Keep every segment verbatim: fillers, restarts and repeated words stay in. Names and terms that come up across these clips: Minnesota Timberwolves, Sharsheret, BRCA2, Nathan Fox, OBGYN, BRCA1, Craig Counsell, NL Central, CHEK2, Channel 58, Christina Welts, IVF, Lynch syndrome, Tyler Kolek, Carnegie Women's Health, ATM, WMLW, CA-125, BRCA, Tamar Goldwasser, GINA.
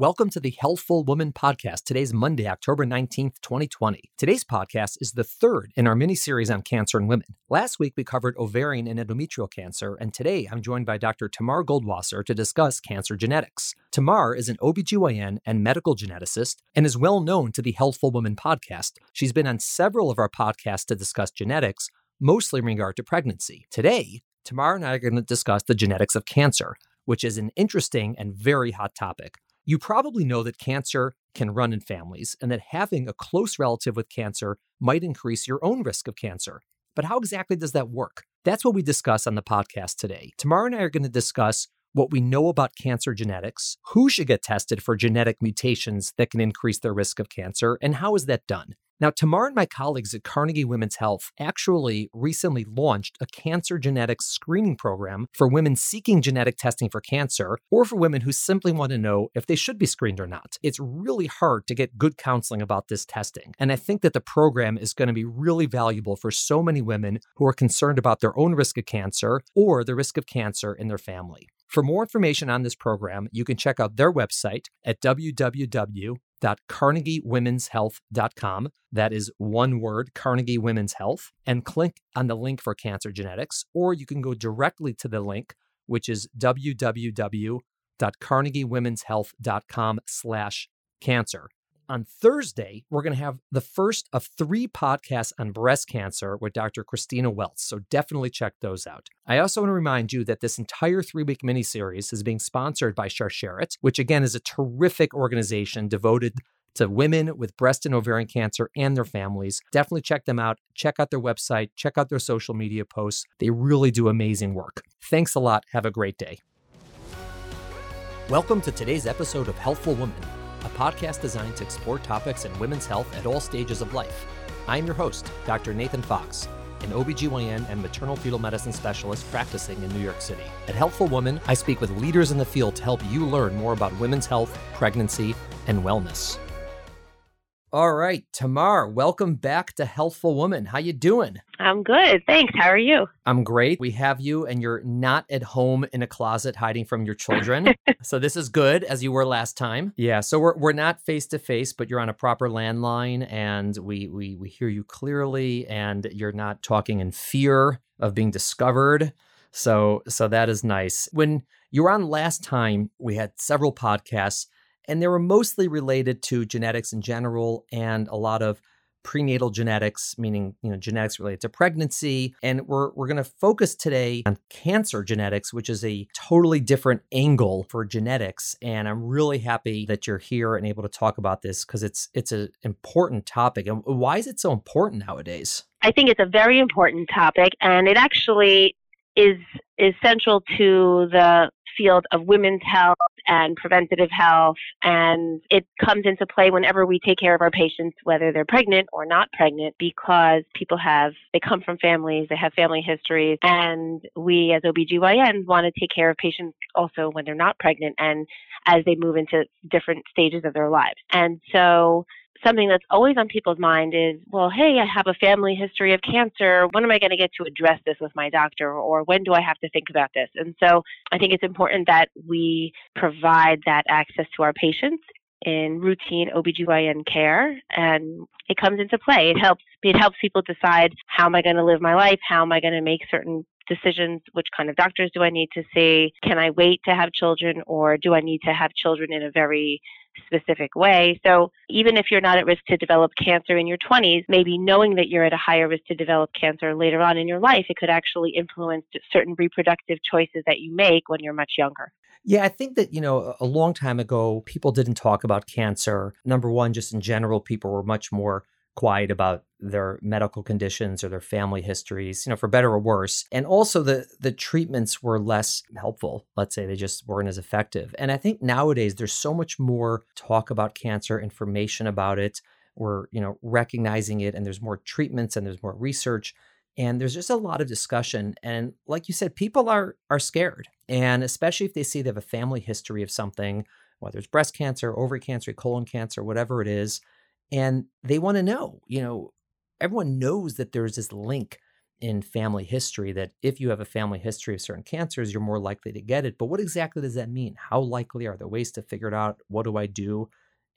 Welcome to the Healthful Woman Podcast. Today's Monday, October nineteenth, twenty twenty. Today's podcast is the third in our mini-series on cancer in women. Last week, we covered ovarian and endometrial cancer, and today I'm joined by Doctor Tamar Goldwasser to discuss cancer genetics. Tamar is an O B G Y N and medical geneticist and is well known to the Healthful Woman Podcast. She's been on several of our podcasts to discuss genetics, mostly in regard to pregnancy. Today, Tamar and I are going to discuss the genetics of cancer, which is an interesting and very hot topic. You probably know that cancer can run in families and that having a close relative with cancer might increase your own risk of cancer. But how exactly does that work? That's what we discuss on the podcast today. Tamar and I are going to discuss what we know about cancer genetics, who should get tested for genetic mutations that can increase their risk of cancer, and how is that done? Now, Tamar and my colleagues at Carnegie Women's Health actually recently launched a cancer genetics screening program for women seeking genetic testing for cancer or for women who simply want to know if they should be screened or not. It's really hard to get good counseling about this testing, and I think that the program is going to be really valuable for so many women who are concerned about their own risk of cancer or the risk of cancer in their family. For more information on this program, you can check out their website at w w w dot carnegie women's health dot com. That is one word, Carnegie Women's Health, and click on the link for cancer genetics, or you can go directly to the link, which is w w w dot carnegie women's health dot com slash cancer. On Thursday, we're going to have the first of three podcasts on breast cancer with Doctor Christina Welts, so definitely check those out. I also want to remind you that this entire three-week miniseries is being sponsored by Sharsheret, which again is a terrific organization devoted to women with breast and ovarian cancer and their families. Definitely check them out. Check out their website. Check out their social media posts. They really do amazing work. Thanks a lot. Have a great day. Welcome to today's episode of Healthful Woman, a podcast designed to explore topics in women's health at all stages of life. I'm your host, Doctor Nathan Fox, an O B G Y N and maternal fetal medicine specialist practicing in New York City. At Healthful Woman, I speak with leaders in the field to help you learn more about women's health, pregnancy, and wellness. All right, Tamar, welcome back to Healthful Woman. How you doing? I'm good, thanks. How are you? I'm great. We have you, and you're not at home in a closet hiding from your children. So this is good, as you were last time. Yeah. So we're we're not face to face, but you're on a proper landline, and we we we hear you clearly, and you're not talking in fear of being discovered. So so that is nice. When you were on last time, we had several podcasts, and they were mostly related to genetics in general and a lot of prenatal genetics, meaning, you know, genetics related to pregnancy. And we're we're going to focus today on cancer genetics, which is a totally different angle for genetics. And I'm really happy that you're here and able to talk about this because it's it's an important topic. And why is it so important nowadays? I think it's a very important topic, and it actually is is central to the field of women's health and preventative health, and it comes into play whenever we take care of our patients, whether they're pregnant or not pregnant, because people have, they come from families, they have family histories, and we as O B G Y Ns want to take care of patients also when they're not pregnant and as they move into different stages of their lives. And so something that's always on people's mind is, well, hey, I have a family history of cancer. When am I going to get to address this with my doctor? Or when do I have to think about this? And so I think it's important that we provide that access to our patients in routine O B G Y N care. And it comes into play. It helps, it helps people decide, how am I going to live my life? How am I going to make certain decisions? Which kind of doctors do I need to see? Can I wait to have children? Or do I need to have children in a very specific way? So even if you're not at risk to develop cancer in your twenties, maybe knowing that you're at a higher risk to develop cancer later on in your life, it could actually influence certain reproductive choices that you make when you're much younger. Yeah, I think that, you know, a long time ago, people didn't talk about cancer. Number one, just in general, people were much more quiet about their medical conditions or their family histories, you know, for better or worse. And also the the treatments were less helpful. Let's say they just weren't as effective. And I think nowadays there's so much more talk about cancer, information about it. We're, you know, recognizing it, and there's more treatments and there's more research. And there's just a lot of discussion. And like you said, people are are scared. And especially if they see they have a family history of something, whether it's breast cancer, ovary cancer, colon cancer, whatever it is. And they want to know, you know, everyone knows that there's this link in family history that if you have a family history of certain cancers, you're more likely to get it. But what exactly does that mean? How likely are there ways to figure it out? What do I do?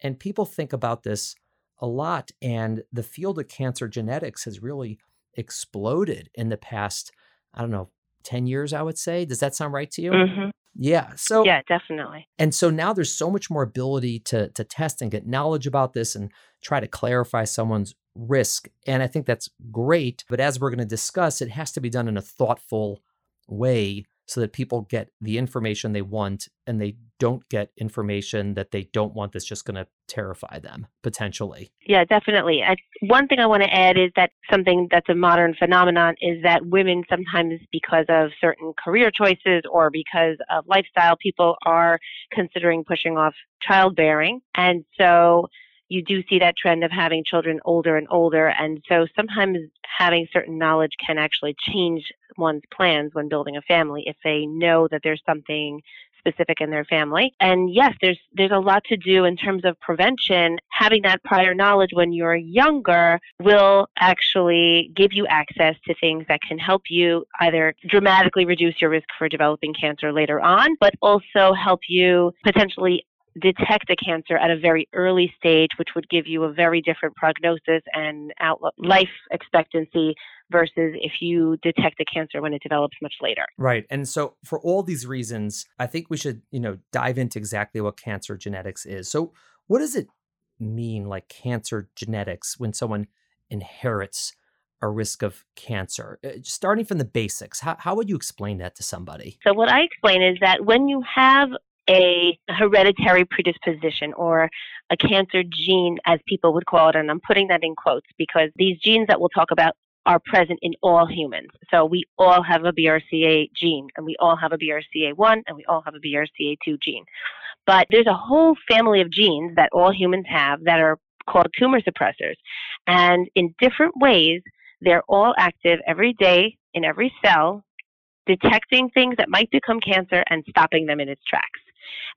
And people think about this a lot. And the field of cancer genetics has really exploded in the past, I don't know, ten years, I would say. Does that sound right to you? Mm-hmm. Yeah. So yeah, definitely. And so now there's so much more ability to to test and get knowledge about this and try to clarify someone's risk. And I think that's great. But as we're going to discuss, it has to be done in a thoughtful way so that people get the information they want and they don't get information that they don't want that's just going to terrify them, potentially. Yeah, definitely. I, one thing I want to add is that something that's a modern phenomenon is that women sometimes, because of certain career choices or because of lifestyle, people are considering pushing off childbearing. And so you do see that trend of having children older and older. And so sometimes having certain knowledge can actually change one's plans when building a family if they know that there's something specific in their family. And yes, there's there's a lot to do in terms of prevention. Having that prior knowledge when you're younger will actually give you access to things that can help you either dramatically reduce your risk for developing cancer later on, but also help you potentially detect a cancer at a very early stage, which would give you a very different prognosis and outlook, life expectancy versus if you detect a cancer when it develops much later. Right. And so for all these reasons, I think we should, you know, dive into exactly what cancer genetics is. So what does it mean, like cancer genetics, when someone inherits a risk of cancer? Starting from the basics, how, how would you explain that to somebody? So what I explain is that when you have a hereditary predisposition or a cancer gene, as people would call it, and I'm putting that in quotes because these genes that we'll talk about are present in all humans. So we all have a B R C A gene, and we all have a B R C A one, and we all have a B R C A two gene. But there's a whole family of genes that all humans have that are called tumor suppressors. And in different ways, they're all active every day in every cell, detecting things that might become cancer and stopping them in its tracks.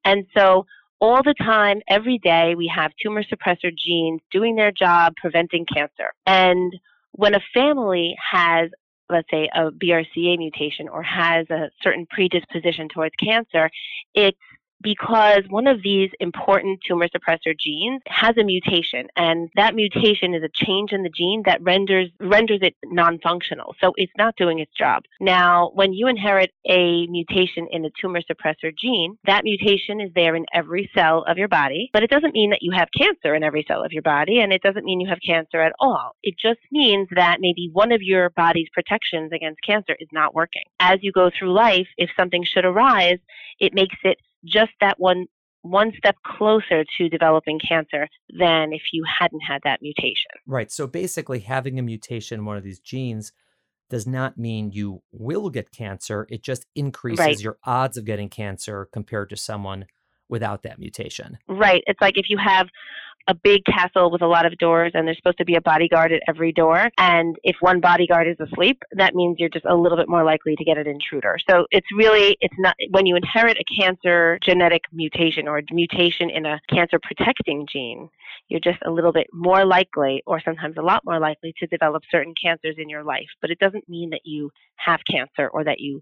And so all the time, every day, we have tumor suppressor genes doing their job, preventing cancer. And when a family has, let's say, a B R C A mutation or has a certain predisposition towards cancer, it's because one of these important tumor suppressor genes has a mutation, and that mutation is a change in the gene that renders renders it non-functional. So it's not doing its job. Now, when you inherit a mutation in a tumor suppressor gene, that mutation is there in every cell of your body, but it doesn't mean that you have cancer in every cell of your body, and it doesn't mean you have cancer at all. It just means that maybe one of your body's protections against cancer is not working. As you go through life, if something should arise, it makes it just that one one step closer to developing cancer than if you hadn't had that mutation. Right. So basically, having a mutation in one of these genes does not mean you will get cancer. It just increases right. your odds of getting cancer compared to someone without that mutation. Right. It's like if you have a big castle with a lot of doors and there's supposed to be a bodyguard at every door. And if one bodyguard is asleep, that means you're just a little bit more likely to get an intruder. So it's really, it's not, when you inherit a cancer genetic mutation or a mutation in a cancer protecting gene, you're just a little bit more likely, or sometimes a lot more likely, to develop certain cancers in your life. But it doesn't mean that you have cancer or that you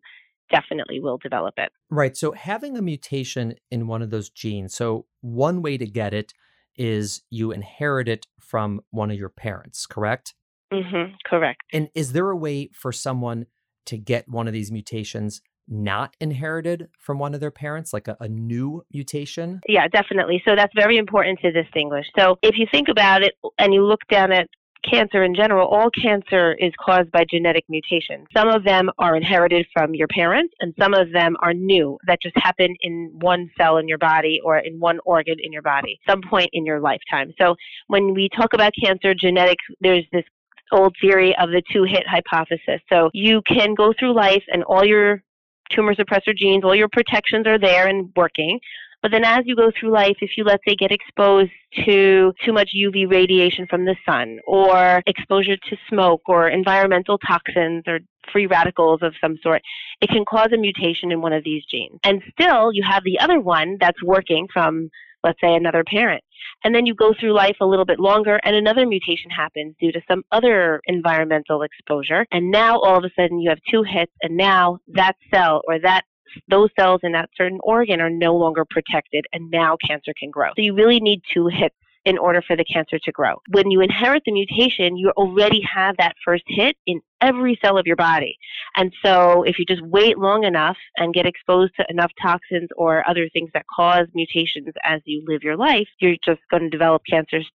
definitely will develop it. Right. So having a mutation in one of those genes, so one way to get it is you inherit it from one of your parents, correct? Mm-hmm, correct. And is there a way for someone to get one of these mutations not inherited from one of their parents, like a, a new mutation? Yeah, definitely. So that's very important to distinguish. So if you think about it and you look down at cancer in general, all cancer is caused by genetic mutations. Some of them are inherited from your parents, and some of them are new that just happen in one cell in your body or in one organ in your body, some point in your lifetime. So when we talk about cancer genetics, there's this old theory of the two-hit hypothesis. So you can go through life and all your tumor suppressor genes, all your protections are there and working. But then as you go through life, if you, let's say, get exposed to too much U V radiation from the sun or exposure to smoke or environmental toxins or free radicals of some sort, it can cause a mutation in one of these genes. And still, you have the other one that's working from, let's say, another parent. and then you go through life a little bit longer and another mutation happens due to some other environmental exposure, and now all of a sudden you have two hits, and now that cell or that those cells in that certain organ are no longer protected, and now cancer can grow. So you really need two hits in order for the cancer to grow. When you inherit the mutation, you already have that first hit in every cell of your body. And so if you just wait long enough and get exposed to enough toxins or other things that cause mutations as you live your life, you're just going to develop cancers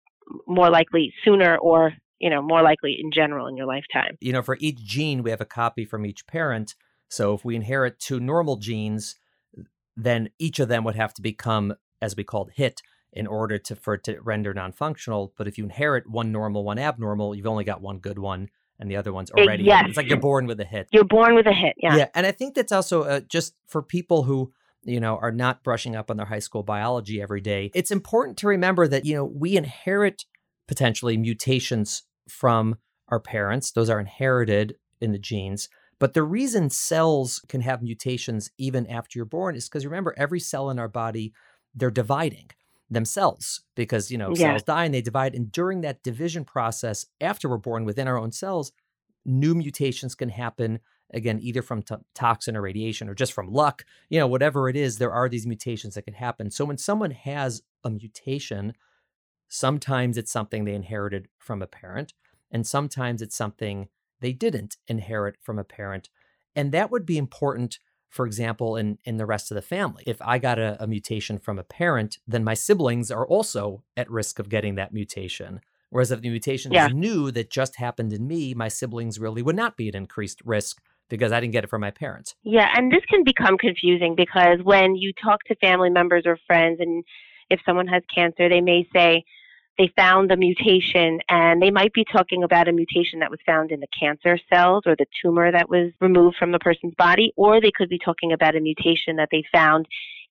more likely sooner, or, you know, more likely in general in your lifetime. You know, for each gene, we have a copy from each parent. So if we inherit two normal genes, then each of them would have to become, as we called, hit, in order to for it to render non-functional. But if you inherit one normal, one abnormal, you've only got one good one, and the other one's already. Yes. It's like you're born with a hit. You're born with a hit, yeah. Yeah, and I think that's also uh, just for people who, you know, are not brushing up on their high school biology every day. It's important to remember that, you know, we inherit potentially mutations from our parents. Those are inherited in the genes. But the reason cells can have mutations even after you're born is because, remember, every cell in our body, they're dividing themselves, because, you know, yeah. cells die and they divide. And during that division process, after we're born within our own cells, new mutations can happen, again, either from t- toxin or radiation or just from luck, you know, whatever it is, there are these mutations that can happen. So when someone has a mutation, sometimes it's something they inherited from a parent, and sometimes it's something they didn't inherit from a parent. And that would be important, for example, in, in the rest of the family. If I got a, a mutation from a parent, then my siblings are also at risk of getting that mutation. Whereas if the mutation yeah. is new that just happened in me, my siblings really would not be at increased risk because I didn't get it from my parents. Yeah, and this can become confusing because when you talk to family members or friends, and if someone has cancer, they may say they found the mutation, and they might be talking about a mutation that was found in the cancer cells or the tumor that was removed from the person's body, or they could be talking about a mutation that they found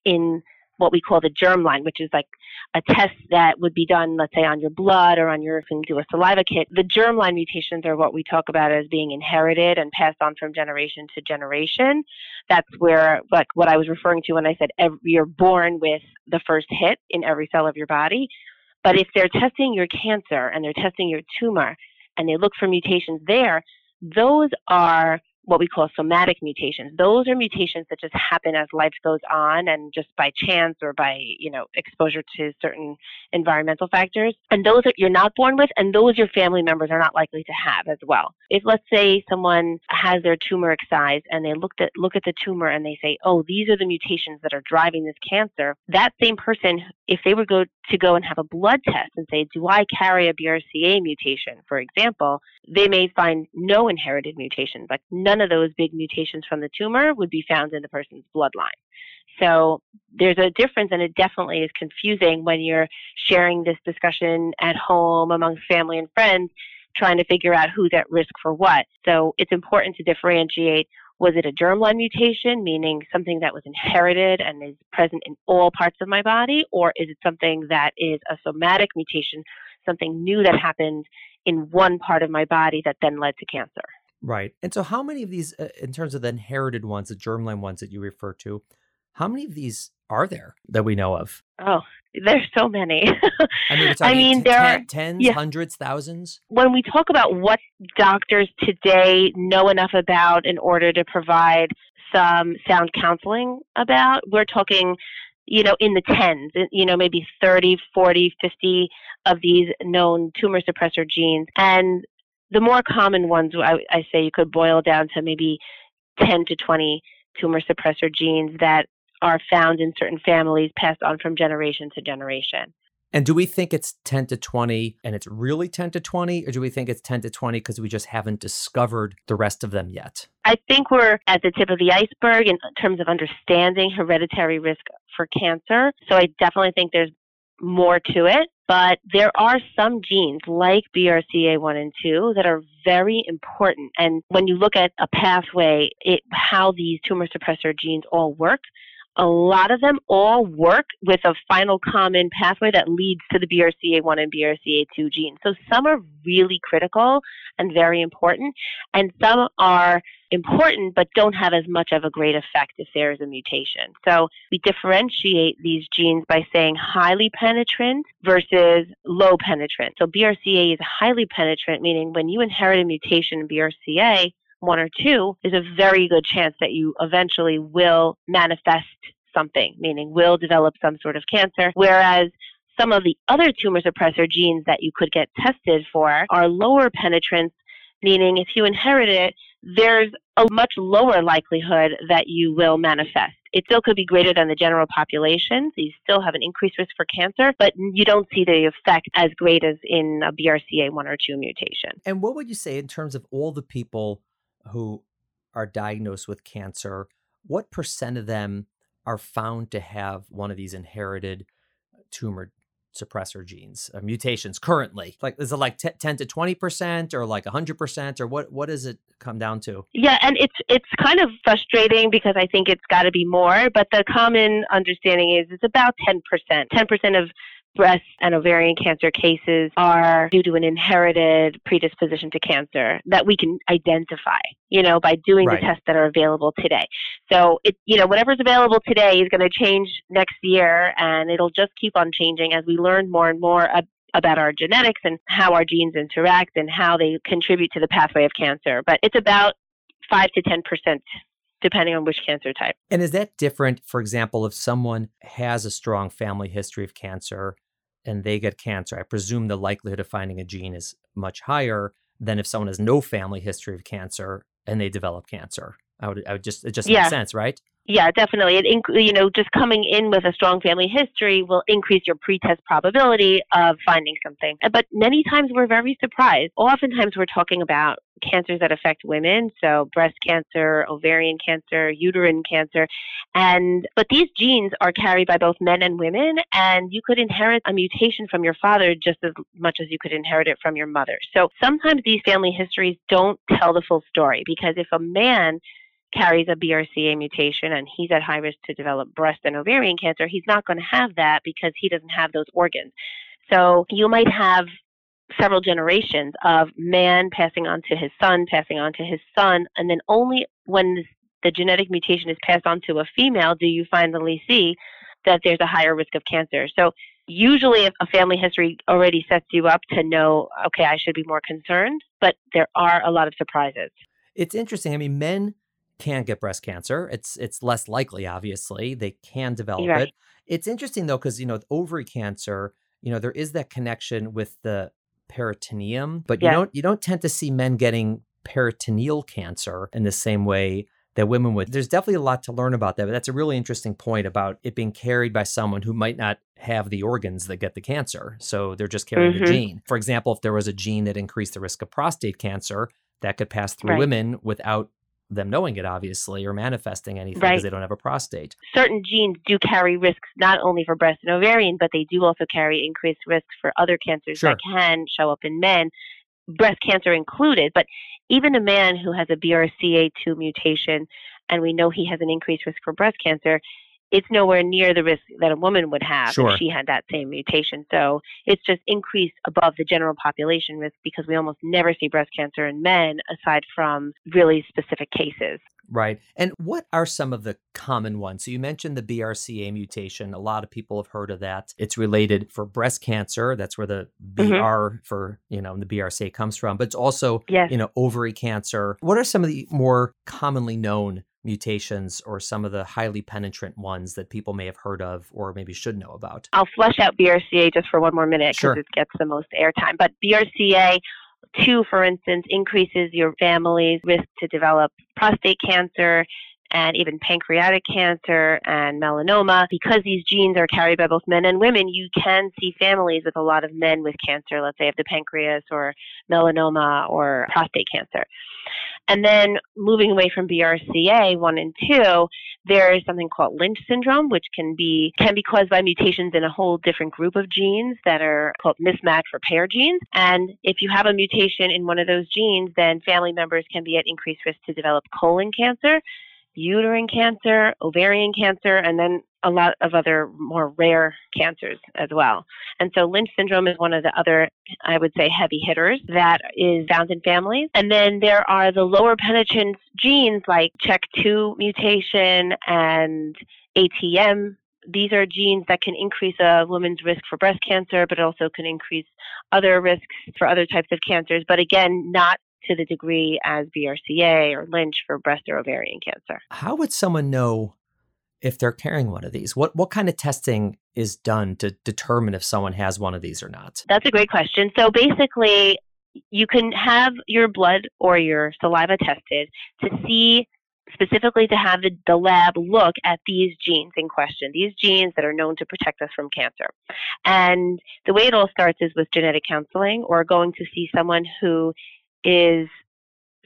in what we call the germline, which is like a test that would be done, let's say, on your blood or on your, if you do a saliva kit. The germline mutations are what we talk about as being inherited and passed on from generation to generation. That's where, like what I was referring to when I said every, you're born with the first hit in every cell of your body. But if they're testing your cancer and they're testing your tumor and they look for mutations there, those are what we call somatic mutations. Those are mutations that just happen as life goes on and just by chance or by, you know, exposure to certain environmental factors. And those that you're not born with, and those your family members are not likely to have as well. If, let's say, someone has their tumor excised and they looked at look at the tumor and they say, oh, these are the mutations that are driving this cancer, that same person, if they were go to go and have a blood test and say, do I carry a B R C A mutation, for example, they may find no inherited mutations, like none of those big mutations from the tumor would be found in the person's bloodline. So there's a difference, and it definitely is confusing when you're sharing this discussion at home among family and friends, trying to figure out who's at risk for what. So it's important to differentiate, was it a germline mutation, meaning something that was inherited and is present in all parts of my body, or is it something that is a somatic mutation, something new that happened in one part of my body that then led to cancer? Right. And so how many of these, uh, in terms of the inherited ones, the germline ones that you refer to, how many of these are there that we know of? Oh, there's so many. I mean, I mean t- there t- are tens, yeah. hundreds, thousands. When we talk about what doctors today know enough about in order to provide some sound counseling about, we're talking, you know, in the tens, you know, maybe thirty, forty, fifty of these known tumor suppressor genes. And the more common ones, I, I say you could boil down to maybe ten to twenty tumor suppressor genes that are found in certain families, passed on from generation to generation. And do we think it's ten to twenty and it's really ten to twenty, or do we think it's ten to twenty because we just haven't discovered the rest of them yet? I think we're at the tip of the iceberg in terms of understanding hereditary risk for cancer. So I definitely think there's more to it. But there are some genes like B R C A one and two that are very important. And when you look at a pathway, it, how these tumor suppressor genes all work, A lot of them all work with a final common pathway that leads to the B R C A one and B R C A two genes. So some are really critical and very important, and some are important but don't have as much of a great effect if there is a mutation. So we differentiate these genes by saying highly penetrant versus low penetrant. So B R C A is highly penetrant, meaning when you inherit a mutation in B R C A, one or two, is a very good chance that you eventually will manifest something, meaning will develop some sort of cancer. Whereas some of the other tumor suppressor genes that you could get tested for are lower penetrance, meaning if you inherit it, there's a much lower likelihood that you will manifest. It still could be greater than the general population, so you still have an increased risk for cancer, but you don't see the effect as great as in a B R C A one or two mutation. And what would you say in terms of all the people who are diagnosed with cancer, what percent of them are found to have one of these inherited tumor suppressor genes, uh, mutations currently? Like, is it like t- ten to twenty percent or like one hundred percent or what, what does it come down to? Yeah, and it's it's kind of frustrating because I think it's got to be more, but the common understanding is it's about ten percent. ten percent of breast and ovarian cancer cases are due to an inherited predisposition to cancer that we can identify, you know, by doing right. the tests that are available today. So, it, you know, whatever's available today is going to change next year, and it'll just keep on changing as we learn more and more ab- about our genetics and how our genes interact and how they contribute to the pathway of cancer. But it's about five to ten percent. Depending on which cancer type. And is that different, for example, if someone has a strong family history of cancer and they get cancer? I presume the likelihood of finding a gene is much higher than if someone has no family history of cancer and they develop cancer. I would, I would just, it just yeah. makes sense, right? Yeah, definitely. It inc- you know, just coming in with a strong family history will increase your pretest probability of finding something. But many times we're very surprised. Oftentimes we're talking about cancers that affect women, so breast cancer, ovarian cancer, uterine cancer, and but these genes are carried by both men and women, and you could inherit a mutation from your father just as much as you could inherit it from your mother. So sometimes these family histories don't tell the full story, because if a man carries a B R C A mutation and he's at high risk to develop breast and ovarian cancer, he's not going to have that because he doesn't have those organs. So you might have several generations of man passing on to his son, passing on to his son, and then only when the genetic mutation is passed on to a female do you finally see that there's a higher risk of cancer. So usually if a family history already sets you up to know, okay, I should be more concerned, but there are a lot of surprises. It's interesting. I mean, men can get breast cancer. It's it's less likely, obviously. They can develop right. it. It's interesting, though, because, you know, with ovary cancer, you know, there is that connection with the peritoneum, but yeah. you don't you don't tend to see men getting peritoneal cancer in the same way that women would. There's definitely a lot to learn about that, but that's a really interesting point about it being carried by someone who might not have the organs that get the cancer. So they're just carrying mm-hmm. the gene. For example, if there was a gene that increased the risk of prostate cancer, that could pass through right. women without them knowing it, obviously, or manifesting anything because right. they don't have a prostate. Certain genes do carry risks not only for breast and ovarian, but they do also carry increased risks for other cancers sure. that can show up in men, breast cancer included. But even a man who has a B R C A two mutation, and we know he has an increased risk for breast cancer, it's nowhere near the risk that a woman would have sure. if she had that same mutation. So it's just increased above the general population risk because we almost never see breast cancer in men aside from really specific cases. Right. And what are some of the common ones? So you mentioned the B R C A mutation. A lot of people have heard of that. It's related for breast cancer. That's where the B R mm-hmm. for, you know, the B R C A comes from, but it's also, yes. you know, ovary cancer. What are some of the more commonly known mutations or some of the highly penetrant ones that people may have heard of or maybe should know about? I'll flesh out B R C A just for one more minute because sure. it gets the most airtime. But B R C A two, for instance, increases your family's risk to develop prostate cancer and even pancreatic cancer and melanoma. Because these genes are carried by both men and women, you can see families with a lot of men with cancer, let's say of the pancreas or melanoma or prostate cancer. And then moving away from B R C A one and two, there is something called Lynch syndrome, which can be can be caused by mutations in a whole different group of genes that are called mismatch repair genes. And if you have a mutation in one of those genes, then family members can be at increased risk to develop colon cancer. uterine cancer, ovarian cancer, and then a lot of other more rare cancers as well. And so Lynch syndrome is one of the other, I would say, heavy hitters that is found in families. And then there are the lower penetrance genes like C H E K two mutation and A T M. These are genes that can increase a woman's risk for breast cancer, but also can increase other risks for other types of cancers. But again, not to the degree as B R C A or Lynch for breast or ovarian cancer. How would someone know if they're carrying one of these? What what kind of testing is done to determine if someone has one of these or not? That's a great question. So basically, you can have your blood or your saliva tested to see, specifically to have the, the lab look at these genes in question, these genes that are known to protect us from cancer. And the way it all starts is with genetic counseling or going to see someone who is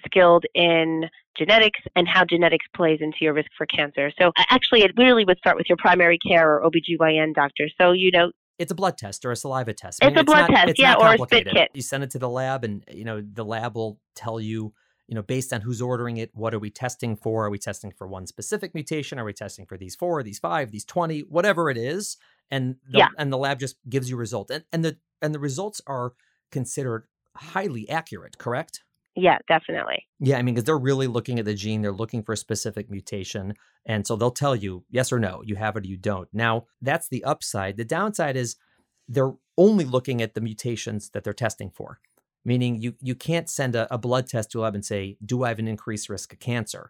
skilled in genetics and how genetics plays into your risk for cancer. So actually, it really would start with your primary care or O B G Y N doctor. So, you know, it's a blood test or a saliva test. I mean, it's a blood test, yeah, or a spit kit. You send it to the lab and, you know, the lab will tell you, you know, based on who's ordering it, what are we testing for? Are we testing for one specific mutation? Are we testing for these four, these five, these twenty, whatever it is? And the, yeah. and the lab just gives you results. And and the and the results are considered highly accurate, correct? Yeah, definitely. Yeah, I mean, because they're really looking at the gene. They're looking for a specific mutation. And so they'll tell you yes or no, you have it or you don't. Now, that's the upside. The downside is they're only looking at the mutations that they're testing for, meaning you you can't send a, a blood test to a lab and say, do I have an increased risk of cancer?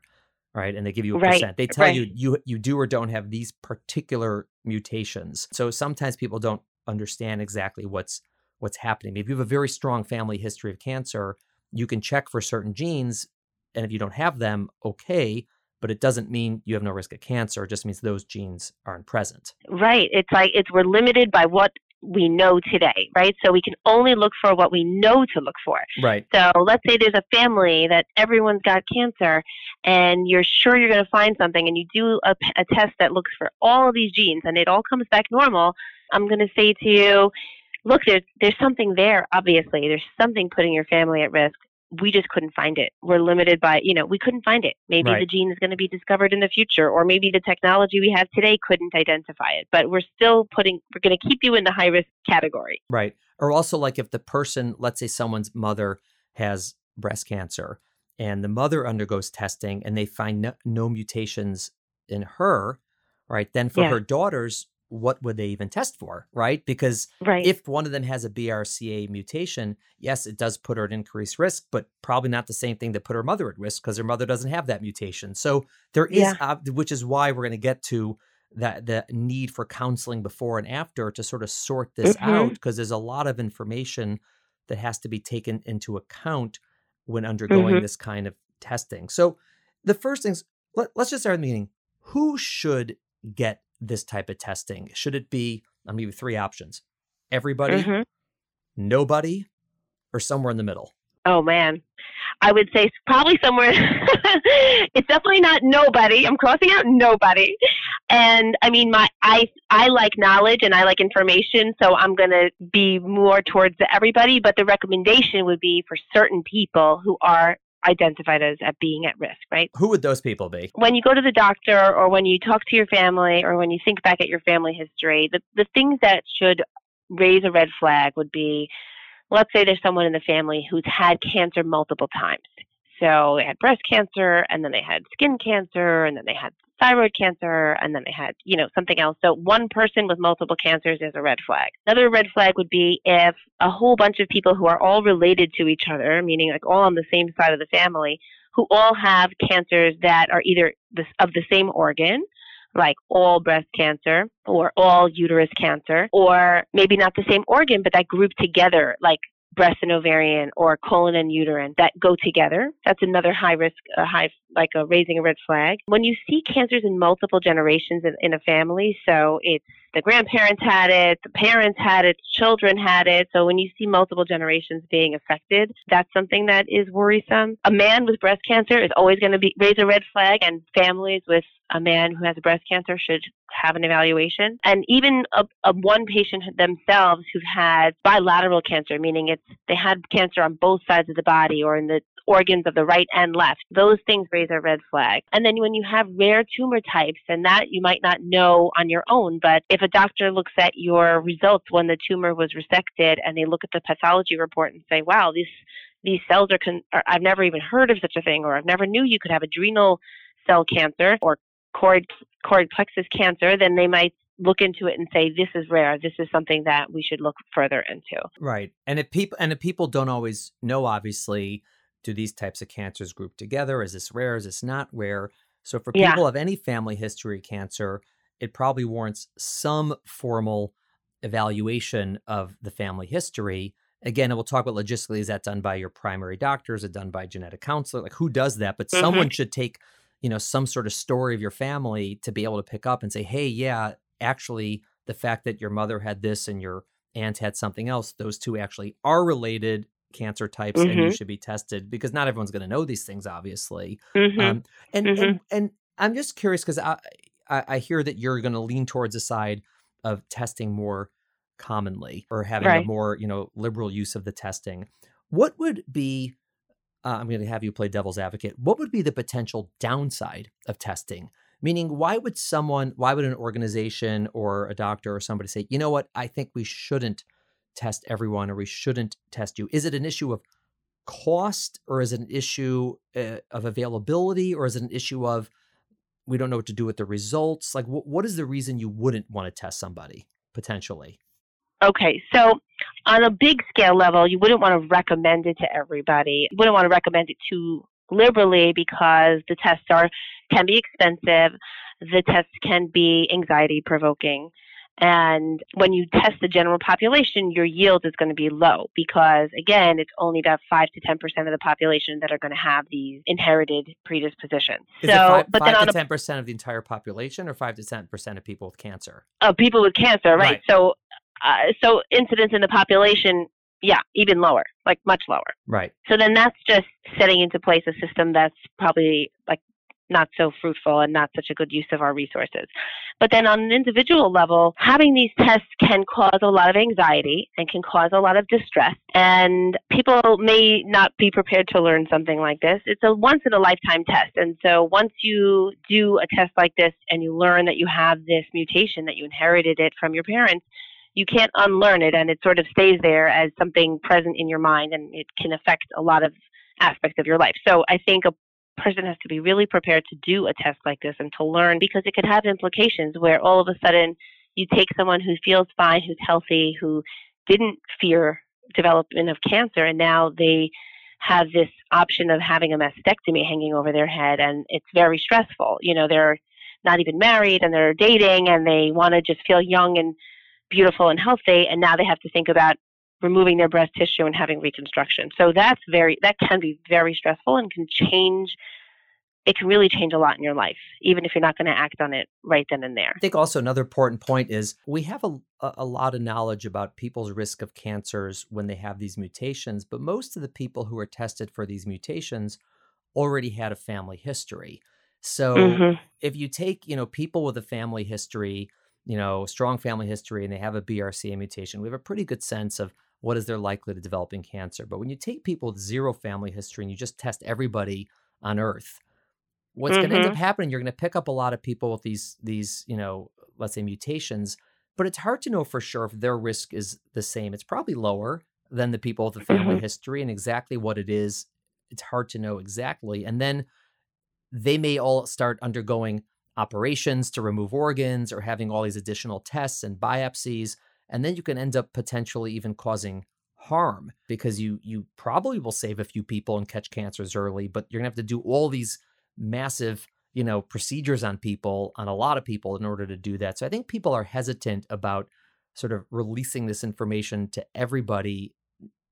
Right. And they give you a right. percent. They tell right. you, you you do or don't have these particular mutations. So sometimes people don't understand exactly what's what's happening. If you have a very strong family history of cancer, you can check for certain genes, and if you don't have them, okay, but it doesn't mean you have no risk of cancer. It just means those genes aren't present. Right. It's like it's we're limited by what we know today, right? So we can only look for what we know to look for. Right. So let's say there's a family that everyone's got cancer, and you're sure you're going to find something, and you do a, a test that looks for all of these genes, and it all comes back normal. I'm going to say to you, look, there's, there's something there, obviously. There's something putting your family at risk. We just couldn't find it. We're limited by, you know, we couldn't find it. Maybe right. the gene is going to be discovered in the future, or maybe the technology we have today couldn't identify it. But we're still putting, we're going to keep you in the high risk category. Right. Or also like if the person, let's say someone's mother has breast cancer and the mother undergoes testing and they find no, no mutations in her, right, then for yeah. her daughters, what would they even test for, right? Because right. if one of them has a B R C A mutation, yes, it does put her at increased risk, but probably not the same thing that put her mother at risk because her mother doesn't have that mutation. So there is, yeah. uh, which is why we're going to get to that the need for counseling before and after to sort of sort this mm-hmm. out, because there's a lot of information that has to be taken into account when undergoing mm-hmm. this kind of testing. So the first things, let, let's just start the meeting. Who should get this type of testing? Should it be, I'll give you three options: everybody, mm-hmm. nobody, or somewhere in the middle? Oh man, I would say probably somewhere. It's definitely not nobody. I'm crossing out nobody. And I mean, my I I like knowledge and I like information, so I'm going to be more towards the everybody. But the recommendation would be for certain people who are identified as at being at risk, right? Who would those people be? When you go to the doctor or when you talk to your family or when you think back at your family history, the, the things that should raise a red flag would be, let's say there's someone in the family who's had cancer multiple times. So they had breast cancer and then they had skin cancer and then they had thyroid cancer and then they had, you know, something else. So one person with multiple cancers is a red flag. Another red flag would be if a whole bunch of people who are all related to each other, meaning like all on the same side of the family, who all have cancers that are either of the same organ, like all breast cancer or all uterus cancer, or maybe not the same organ, but that group together, like breast and ovarian or colon and uterine, that go together. That's another high risk, a high, like a raising a red flag. When you see cancers in multiple generations in, in a family, so it's the grandparents had it, the parents had it, children had it. So when you see multiple generations being affected, that's something that is worrisome. A man with breast cancer is always going to be raise a red flag, and families with a man who has breast cancer should have an evaluation. And even a, a one patient themselves who had bilateral cancer, meaning it's they had cancer on both sides of the body or in the organs of the right and left. Those things raise a red flag. And then when you have rare tumor types, and that you might not know on your own, but if a doctor looks at your results when the tumor was resected and they look at the pathology report and say, wow, these these cells are, con- are I've never even heard of such a thing, or I've never knew you could have adrenal cell cancer or cord, cord plexus cancer, then they might look into it and say, this is rare. This is something that we should look further into. Right. And if people and if people don't always know, obviously, do these types of cancers group together? Is this rare? Is this not rare? So for yeah. people of any family history of cancer, it probably warrants some formal evaluation of the family history. Again, and we'll talk about logistically, is that done by your primary doctor? Is it done by a genetic counselor? Like, who does that? But mm-hmm. someone should take, you know, some sort of story of your family to be able to pick up and say, hey, yeah, actually, the fact that your mother had this and your aunt had something else, those two actually are related cancer types, mm-hmm. and you should be tested, because not everyone's going to know these things, obviously. Mm-hmm. Um, and, mm-hmm. and and I'm just curious, because I, I, I hear that you're going to lean towards the side of testing more commonly, or having right. a more, you know, liberal use of the testing. What would be, uh, I'm going to have you play devil's advocate, what would be the potential downside of testing? Meaning, why would someone, why would an organization or a doctor or somebody say, you know what, I think we shouldn't test everyone, or we shouldn't test you? Is it an issue of cost, or is it an issue uh, of availability, or is it an issue of we don't know what to do with the results? Like, wh- what is the reason you wouldn't want to test somebody potentially? Okay, so on a big scale level, you wouldn't want to recommend it to everybody. You wouldn't want to recommend it to liberally, because the tests are can be expensive, the tests can be anxiety provoking, and when you test the general population, your yield is going to be low, because again, it's only about five to ten percent of the population that are going to have these inherited predispositions. Is so, it five, but five then to ten percent of the entire population, or five to ten percent of people with cancer? Of people with cancer, right? right. So, uh, so incidence in the population. Yeah, even lower, like much lower. Right. So then that's just setting into place a system that's probably like not so fruitful and not such a good use of our resources. But then on an individual level, having these tests can cause a lot of anxiety and can cause a lot of distress. And people may not be prepared to learn something like this. It's a once in a lifetime test. And so once you do a test like this and you learn that you have this mutation, that you inherited it from your parents, you can't unlearn it, and it sort of stays there as something present in your mind, and it can affect a lot of aspects of your life. So I think a person has to be really prepared to do a test like this and to learn, because it could have implications where all of a sudden you take someone who feels fine, who's healthy, who didn't fear development of cancer, and now they have this option of having a mastectomy hanging over their head, and it's very stressful. You know, they're not even married, and they're dating, and they want to just feel young and beautiful and healthy, and now they have to think about removing their breast tissue and having reconstruction. So that's very that can be very stressful, and can change, it can really change a lot in your life, even if you're not going to act on it right then and there. I think also another important point is we have a, a lot of knowledge about people's risk of cancers when they have these mutations, but most of the people who are tested for these mutations already had a family history. So mm-hmm. if you take, you know, people with a family history, you know, strong family history, and they have a B R C A mutation, we have a pretty good sense of what is they're likely to developing cancer. But when you take people with zero family history and you just test everybody on earth, what's mm-hmm. going to end up happening, you're going to pick up a lot of people with these, these, you know, let's say mutations, but it's hard to know for sure if their risk is the same. It's probably lower than the people with the family mm-hmm. history, and exactly what it is, it's hard to know exactly. And then they may all start undergoing operations to remove organs, or having all these additional tests and biopsies. And then you can end up potentially even causing harm, because you you probably will save a few people and catch cancers early, but you're gonna have to do all these massive, you know, procedures on people, on a lot of people, in order to do that. So I think people are hesitant about sort of releasing this information to everybody,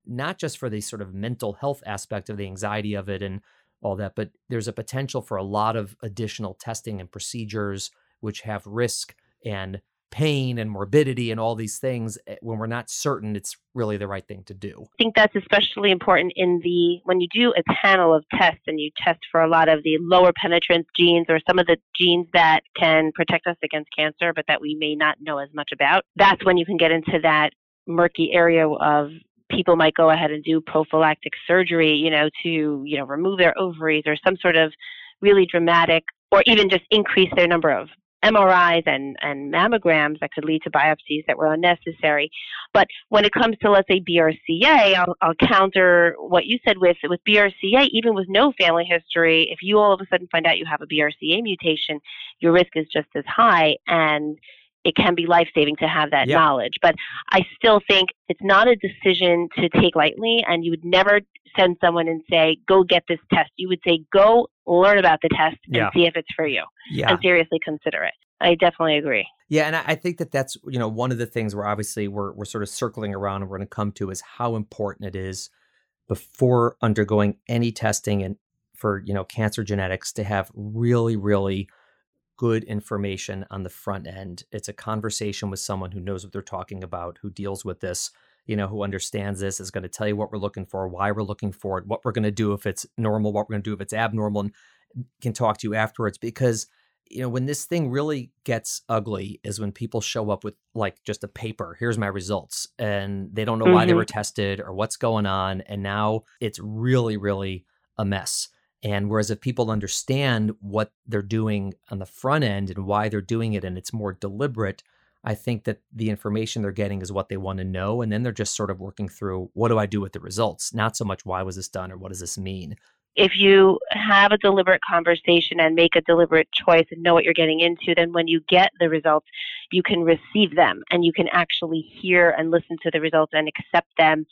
not just for the sort of mental health aspect of the anxiety of it and all that, but there's a potential for a lot of additional testing and procedures which have risk and pain and morbidity and all these things when we're not certain it's really the right thing to do. I think that's especially important in the when you do a panel of tests and you test for a lot of the lower penetrance genes, or some of the genes that can protect us against cancer, but that we may not know as much about. That's when you can get into that murky area of people might go ahead and do prophylactic surgery, you know, to, you know, remove their ovaries or some sort of really dramatic, or even just increase their number of M R Is and, and mammograms that could lead to biopsies that were unnecessary. But when it comes to, let's say, B R C A, I'll, I'll counter what you said with, with B R C A, even with no family history, if you all of a sudden find out you have a B R C A mutation, your risk is just as high, and it can be life-saving to have that yep. knowledge. But I still think it's not a decision to take lightly, and you would never send someone and say, go get this test. You would say, go learn about the test and yeah. see if it's for you yeah. and seriously consider it. I definitely agree. Yeah. And I think that that's, you know, one of the things where obviously we're, we're sort of circling around and we're going to come to is how important it is before undergoing any testing and for, you know, cancer genetics to have really, really good information on the front end. It's a conversation with someone who knows what they're talking about, who deals with this, you know, who understands this, is going to tell you what we're looking for, why we're looking for it, what we're going to do if it's normal, what we're going to do if it's abnormal, and can talk to you afterwards. Because, you know, when this thing really gets ugly is when people show up with like just a paper, here's my results, and they don't know mm-hmm. why they were tested or what's going on. And now it's really, really a mess. And whereas if people understand what they're doing on the front end and why they're doing it, and it's more deliberate, I think that the information they're getting is what they want to know. And then they're just sort of working through, what do I do with the results? Not so much, why was this done or what does this mean? If you have a deliberate conversation and make a deliberate choice and know what you're getting into, then when you get the results, you can receive them and you can actually hear and listen to the results and accept them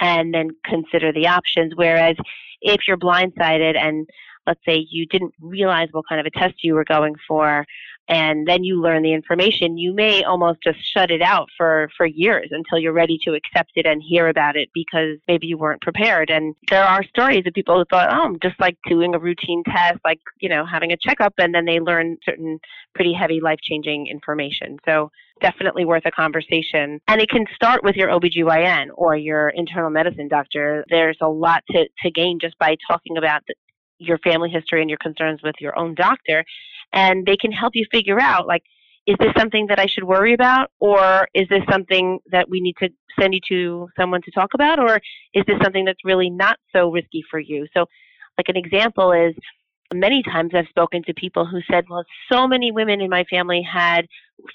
and then consider the options. Whereas if you're blindsided and let's say you didn't realize what kind of a test you were going for, and then you learn the information, you may almost just shut it out for, for years until you're ready to accept it and hear about it because maybe you weren't prepared. And there are stories of people who thought, oh, I'm just like doing a routine test, like, you know, having a checkup, and then they learn certain pretty heavy life-changing information. So definitely worth a conversation. And it can start with your O B G Y N or your internal medicine doctor. There's a lot to, to gain just by talking about the, your family history and your concerns with your own doctor, and they can help you figure out, like, is this something that I should worry about, or is this something that we need to send you to someone to talk about, or is this something that's really not so risky for you? So, like, an example is, many times I've spoken to people who said, well, so many women in my family had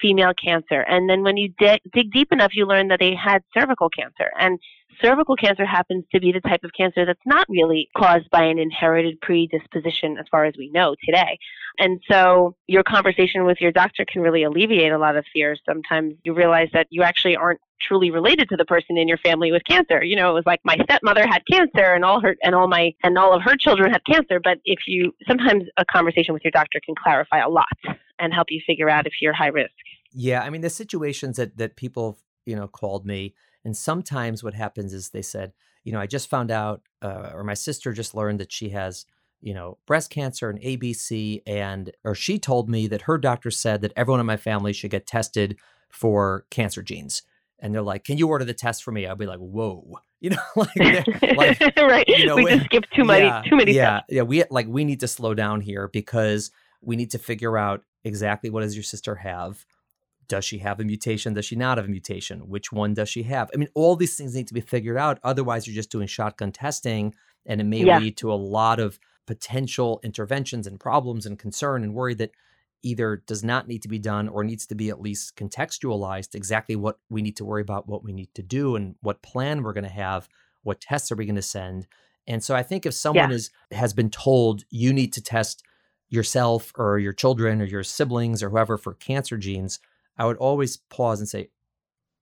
female cancer. And then when you de- dig deep enough, you learn that they had cervical cancer. And cervical cancer happens to be the type of cancer that's not really caused by an inherited predisposition as far as we know today. And so your conversation with your doctor can really alleviate a lot of fears. Sometimes you realize that you actually aren't truly related to the person in your family with cancer. You know, it was like my stepmother had cancer and all her and all my and all of her children had cancer. But if you sometimes a conversation with your doctor can clarify a lot and help you figure out if you're high risk. Yeah. I mean, the situations that that people, you know, called me, and sometimes what happens is they said, you know, I just found out uh, or my sister just learned that she has, you know, breast cancer and A B C, and or she told me that her doctor said that everyone in my family should get tested for cancer genes. And they're like, can you order the test for me? I'll be like, whoa, you know, like, like right. You know, we just skip too many, yeah, too many. Yeah. Steps. Yeah. We like, we need to slow down here because we need to figure out exactly what does your sister have? Does she have a mutation? Does she not have a mutation? Which one does she have? I mean, all these things need to be figured out. Otherwise you're just doing shotgun testing, and it may yeah. lead to a lot of potential interventions and problems and concern and worry that either does not need to be done or needs to be at least contextualized exactly what we need to worry about, what we need to do, and what plan we're going to have, what tests are we going to send. And so I think if someone yeah. is has been told you need to test yourself or your children or your siblings or whoever for cancer genes, I would always pause and say,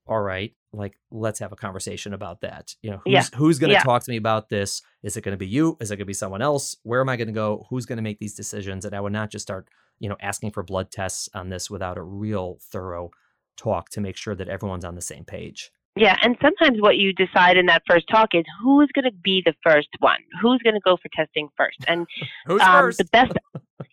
all right, like, let's have a conversation about that. You know, who's, yeah. who's going to yeah. talk to me about this? Is it going to be you? Is it going to be someone else? Where am I going to go? Who's going to make these decisions? And I would not just start, you know, asking for blood tests on this without a real thorough talk to make sure that everyone's on the same page. Yeah. And sometimes what you decide in that first talk is who is going to be the first one, who's going to go for testing first. And who's um, first? The best.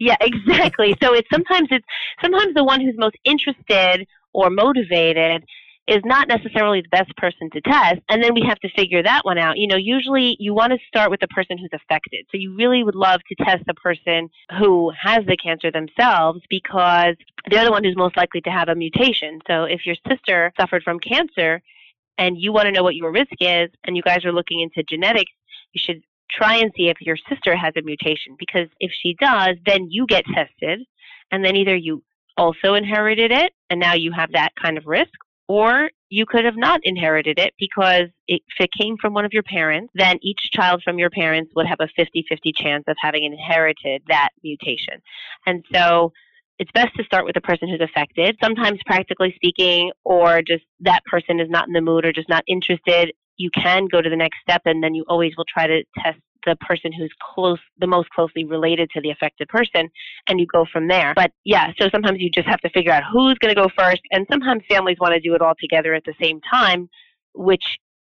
Yeah, exactly. So it's sometimes it's sometimes the one who's most interested or motivated is not necessarily the best person to test. And then we have to figure that one out. You know, usually you want to start with the person who's affected. So you really would love to test the person who has the cancer themselves because they're the one who's most likely to have a mutation. So if your sister suffered from cancer and you want to know what your risk is, and you guys are looking into genetics, you should try and see if your sister has a mutation, because if she does, then you get tested, and then either you also inherited it, and now you have that kind of risk, or you could have not inherited it, because if it came from one of your parents, then each child from your parents would have a fifty-fifty chance of having inherited that mutation. And so it's best to start with the person who's affected. Sometimes, practically speaking, or just that person is not in the mood or just not interested, you can go to the next step, and then you always will try to test the person who's close, the most closely related to the affected person, and you go from there. But yeah, so sometimes you just have to figure out who's going to go first, and sometimes families want to do it all together at the same time, which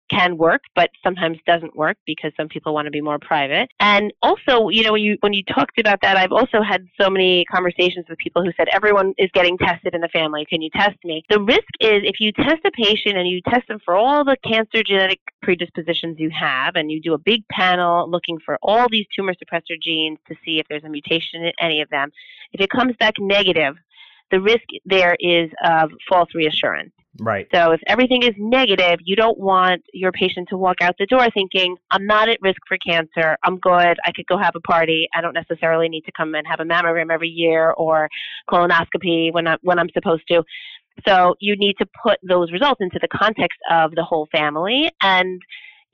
can work, but sometimes doesn't work because some people want to be more private. And also, you know, when you when you talked about that, I've also had so many conversations with people who said, everyone is getting tested in the family. Can you test me? The risk is, if you test a patient and you test them for all the cancer genetic predispositions you have, and you do a big panel looking for all these tumor suppressor genes to see if there's a mutation in any of them, if it comes back negative, the risk there is of false reassurance. Right. So if everything is negative, you don't want your patient to walk out the door thinking, I'm not at risk for cancer. I'm good. I could go have a party. I don't necessarily need to come and have a mammogram every year or colonoscopy when I, when I'm supposed to. So you need to put those results into the context of the whole family. And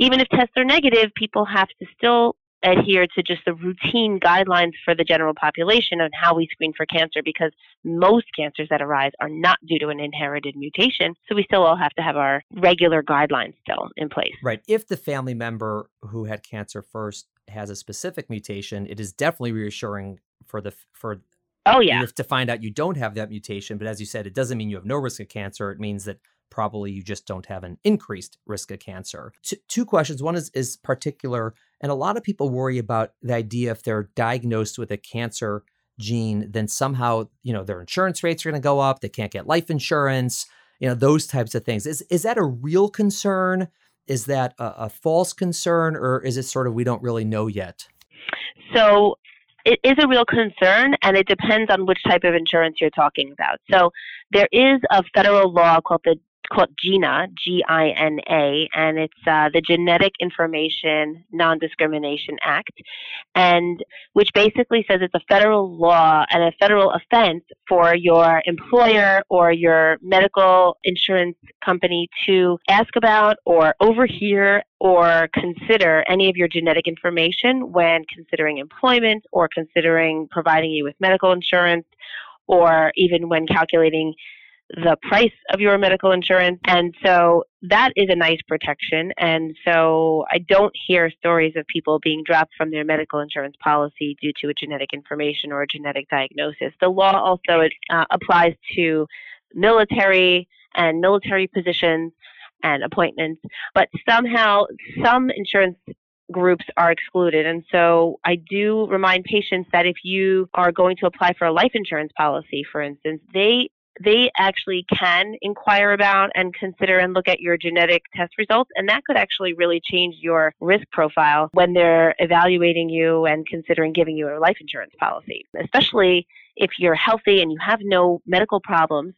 even if tests are negative, people have to still adhere to just the routine guidelines for the general population on how we screen for cancer, because most cancers that arise are not due to an inherited mutation. So we still all have to have our regular guidelines still in place. Right. If the family member who had cancer first has a specific mutation, it is definitely reassuring for the, for oh yeah, to find out you don't have that mutation. But as you said, it doesn't mean you have no risk of cancer. It means that probably you just don't have an increased risk of cancer. T- two questions. One is, is particular, and a lot of people worry about the idea if they're diagnosed with a cancer gene, then somehow, you know, their insurance rates are going to go up. They can't get life insurance, you know, those types of things. Is is that a real concern? Is that a, a false concern? Or is it sort of, we don't really know yet? So it is a real concern, and it depends on which type of insurance you're talking about. So there is a federal law called the called GINA, G I N A, and it's uh, the Genetic Information Non-Discrimination Act, and which basically says it's a federal law and a federal offense for your employer or your medical insurance company to ask about or overhear or consider any of your genetic information when considering employment or considering providing you with medical insurance, or even when calculating the price of your medical insurance. And so that is a nice protection. And so I don't hear stories of people being dropped from their medical insurance policy due to a genetic information or a genetic diagnosis. The law also it, uh, applies to military and military positions and appointments, but somehow some insurance groups are excluded. And so I do remind patients that if you are going to apply for a life insurance policy, for instance, they they actually can inquire about and consider and look at your genetic test results. And that could actually really change your risk profile when they're evaluating you and considering giving you a life insurance policy, especially if you're healthy and you have no medical problems,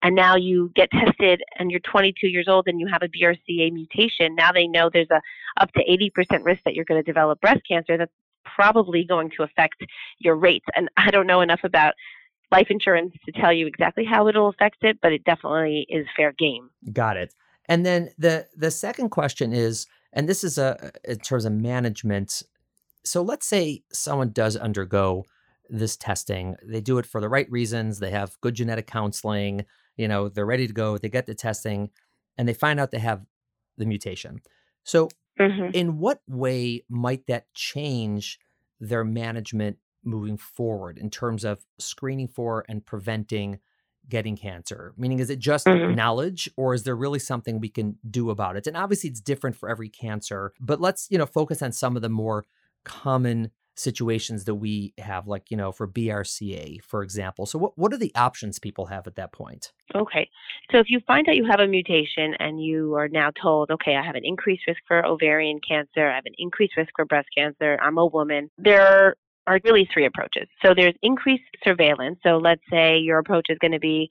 and now you get tested and you're twenty-two years old and you have a B R C A mutation. Now they know there's a up to eighty percent risk that you're going to develop breast cancer. That's probably going to affect your rates. And I don't know enough about life insurance to tell you exactly how it'll affect it, but it definitely is fair game. Got it. And then the the second question is, and this is a in terms of management. So let's say someone does undergo this testing. They do it for the right reasons. They have good genetic counseling. You know, they're ready to go. They get the testing, and they find out they have the mutation. So mm-hmm. in what way might that change their management moving forward in terms of screening for and preventing getting cancer? Meaning, is it just mm-hmm. knowledge, or is there really something we can do about it? And obviously it's different for every cancer, but let's, you know, focus on some of the more common situations that we have, like, you know, for B R C A, for example. So what, what are the options people have at that point? Okay. So if you find out you have a mutation and you are now told, okay, I have an increased risk for ovarian cancer, I have an increased risk for breast cancer, I'm a woman, there are are really three approaches. So there's increased surveillance. So let's say your approach is going to be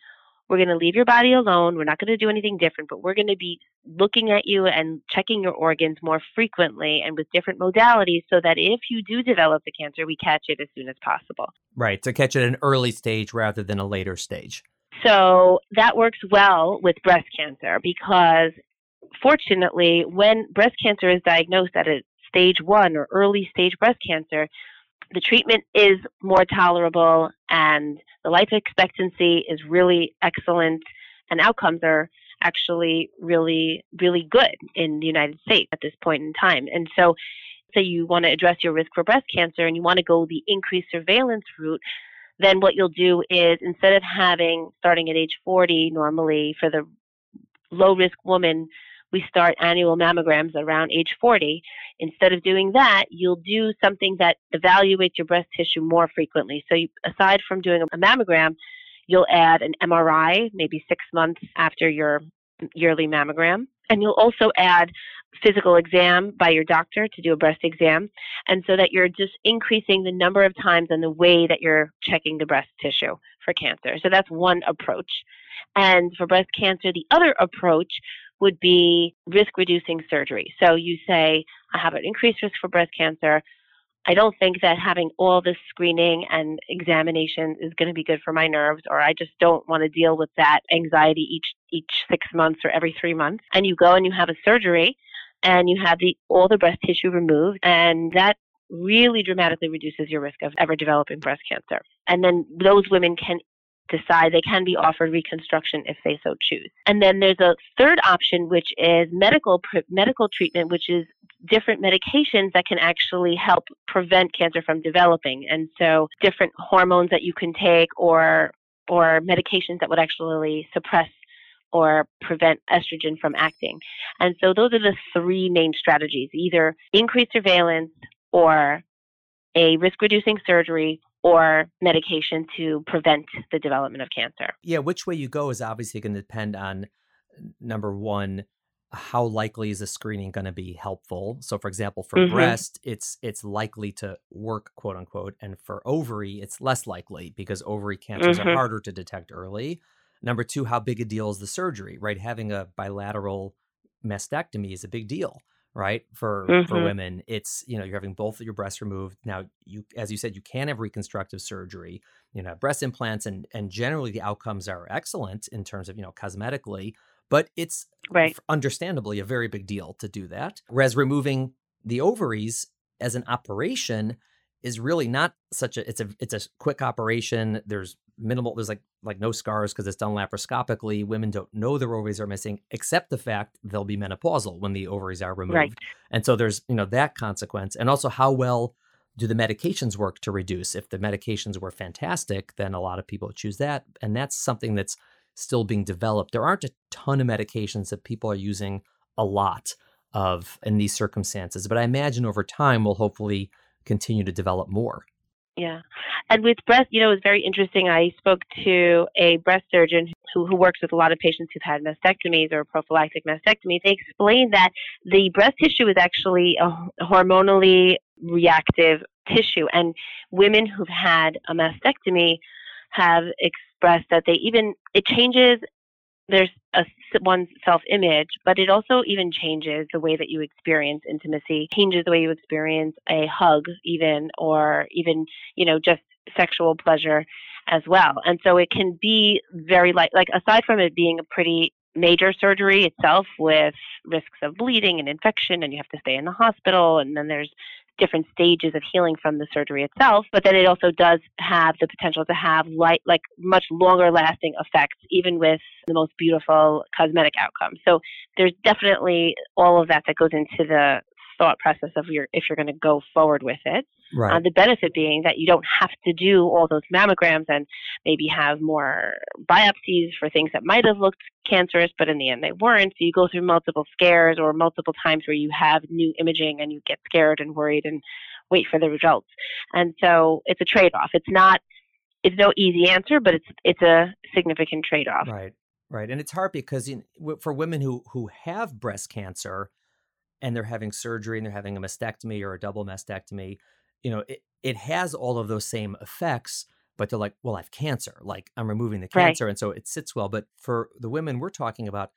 We're going to leave your body alone. We're not going to do anything different, but we're going to be looking at you and checking your organs more frequently and with different modalities so that if you do develop the cancer, we catch it as soon as possible. Right. So catch it at an early stage rather than a later stage. So that works well with breast cancer because fortunately, when breast cancer is diagnosed at a stage one or early stage breast cancer, the treatment is more tolerable and the life expectancy is really excellent and outcomes are actually really, really good in the United States at this point in time. And so, say you want to address your risk for breast cancer and you want to go the increased surveillance route, then what you'll do is instead of having, starting at age forty normally for the low-risk woman, we start annual mammograms around age forty. Instead of doing that, you'll do something that evaluates your breast tissue more frequently. So you, aside from doing a mammogram, you'll add an M R I, maybe six months after your yearly mammogram. And you'll also add physical exam by your doctor to do a breast exam. And so that you're just increasing the number of times and the way that you're checking the breast tissue for cancer. So that's one approach. And for breast cancer, the other approach would be risk-reducing surgery. So you say, I have an increased risk for breast cancer. I don't think that having all this screening and examination is going to be good for my nerves, or I just don't want to deal with that anxiety each each six months or every three months. And you go and you have a surgery, and you have the all the breast tissue removed, and that really dramatically reduces your risk of ever developing breast cancer. And then those women can decide they can be offered reconstruction if they so choose. And then there's a third option, which is medical medical treatment, which is different medications that can actually help prevent cancer from developing. And so different hormones that you can take or or medications that would actually suppress or prevent estrogen from acting. And so those are the three main strategies, either increased surveillance or a risk-reducing surgery or medication to prevent the development of cancer. Yeah, which way you go is obviously going to depend on, number one, how likely is the screening going to be helpful? So for example, for mm-hmm. breast, it's it's likely to work, quote unquote, and for ovary, it's less likely because ovary cancers mm-hmm. are harder to detect early. Number two, how big a deal is the surgery, right? Having a bilateral mastectomy is a big deal, right? For mm-hmm. for women, it's, you know, you're having both of your breasts removed. Now, you, as you said, you can have reconstructive surgery, you know, breast implants, and and generally the outcomes are excellent in terms of, you know, cosmetically, but it's right. understandably a very big deal to do that. Whereas removing the ovaries as an operation is really not such a, it's a, it's a quick operation. There's minimal, there's like, like no scars because it's done laparoscopically. Women don't know their ovaries are missing, except the fact they'll be menopausal when the ovaries are removed. Right. And so there's, you know, that consequence. And also how well do the medications work to reduce? If the medications were fantastic, then a lot of people choose that. And that's something that's still being developed. There aren't a ton of medications that people are using a lot of in these circumstances, but I imagine over time we'll hopefully continue to develop more. Yeah. And with breast, you know, it's very interesting. I spoke to a breast surgeon who, who works with a lot of patients who've had mastectomies or prophylactic mastectomies. They explained that the breast tissue is actually a hormonally reactive tissue. And women who've had a mastectomy have expressed that they even, it changes there's a, one's self-image, but it also even changes the way that you experience intimacy, changes the way you experience a hug even, or even, you know, just sexual pleasure as well. And so it can be very like, like aside from it being a pretty major surgery itself with risks of bleeding and infection, and you have to stay in the hospital, and then there's different stages of healing from the surgery itself, but then it also does have the potential to have light, like much longer lasting effects, even with the most beautiful cosmetic outcomes. So there's definitely all of that that goes into the thought process of your if you're going to go forward with it. Right. Uh, the benefit being that you don't have to do all those mammograms and maybe have more biopsies for things that might have looked cancerous, but in the end they weren't. So you go through multiple scares or multiple times where you have new imaging and you get scared and worried and wait for the results. And so it's a trade-off. It's not, it's no easy answer, but it's it's a significant trade-off. Right, right. And it's hard because you know, for women who who have breast cancer and they're having surgery and they're having a mastectomy or a double mastectomy, you know, it, it has all of those same effects, but they're like, well, I have cancer, like I'm removing the cancer. Right. And so it sits well. But for the women we're talking about,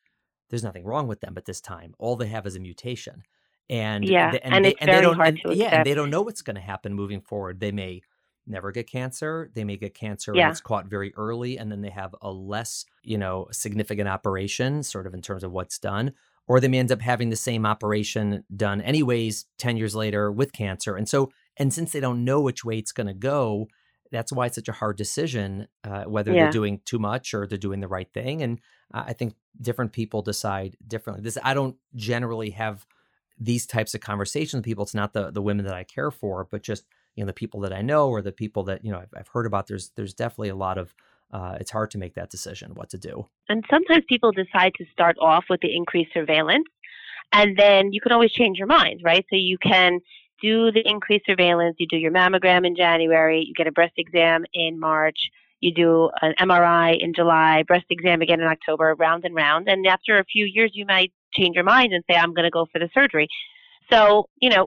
there's nothing wrong with them at this time. All they have is a mutation. And yeah, the, and, and, they, and, they don't, and, yeah, and they don't know what's going to happen moving forward. They may never get cancer. They may get cancer yeah. and it's caught very early, and then they have a less, you know, significant operation sort of in terms of what's done. Or they may end up having the same operation done anyways ten years later with cancer. And so, and since they don't know which way it's going to go, that's why it's such a hard decision, uh, whether yeah. they're doing too much or they're doing the right thing. And uh, I think different people decide differently. This, I don't generally have these types of conversations with people. It's not the, the women that I care for, but just, you know, the people that I know or the people that, you know, I've, I've heard about. There's, there's definitely a lot of, uh, it's hard to make that decision what to do. And sometimes people decide to start off with the increased surveillance, and then you can always change your mind, right? So you can do the increased surveillance. You do your mammogram in January, you get a breast exam in March, you do an M R I in July, breast exam again in October, round and round. And after a few years, you might change your mind and say, I'm going to go for the surgery. So, you know,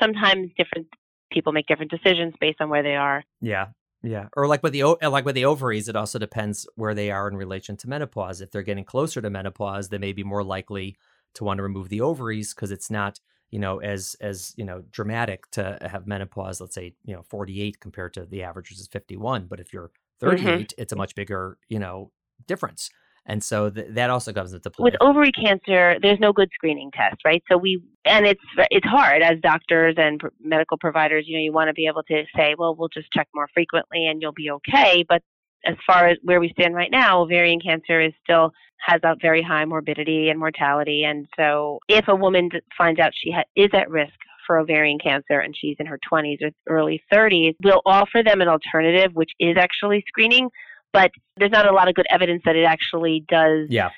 sometimes different people make different decisions based on where they are. Yeah. Yeah. Or like with the, like with the ovaries, it also depends where they are in relation to menopause. If they're getting closer to menopause, they may be more likely to want to remove the ovaries because it's not, you know, as, as, you know, dramatic to have menopause, let's say, you know, forty-eight compared to the average, which is fifty-one. But if you're thirty-eight, mm-hmm. it's a much bigger, you know, difference. And so th- that also comes into play. With ovary cancer, there's no good screening test, right? So we, and it's it's hard as doctors and pr- medical providers, you know, you want to be able to say, well, we'll just check more frequently and you'll be okay. But as far as where we stand right now, ovarian cancer is still, has a very high morbidity and mortality. And so if a woman finds out she ha- is at risk for ovarian cancer and she's in her twenties or early thirties, we'll offer them an alternative, which is actually screening. But there's not a lot of good evidence that it actually does yeah.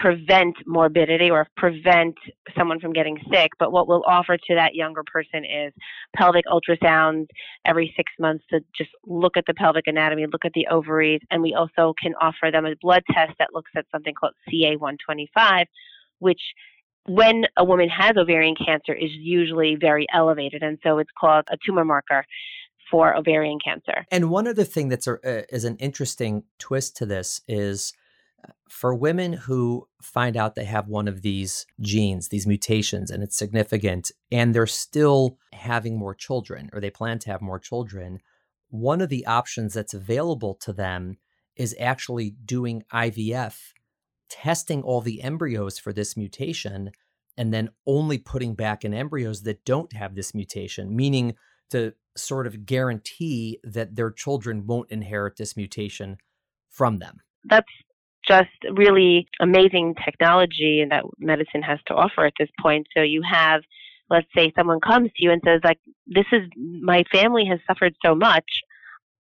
prevent morbidity or prevent someone from getting sick. But what we'll offer to that younger person is pelvic ultrasounds every six months to just look at the pelvic anatomy, look at the ovaries. And we also can offer them a blood test that looks at something called C A one twenty-five, which when a woman has ovarian cancer is usually very elevated. And so it's called a tumor marker for ovarian cancer. And one other thing that's a, uh, is an interesting twist to this is for women who find out they have one of these genes, these mutations, and it's significant, and they're still having more children or they plan to have more children, one of the options that's available to them is actually doing I V F, testing all the embryos for this mutation, and then only putting back in embryos that don't have this mutation, meaning to sort of guarantee that their children won't inherit this mutation from them. That's just really amazing technology that medicine has to offer at this point. So you have, let's say someone comes to you and says, like, this is, my family has suffered so much.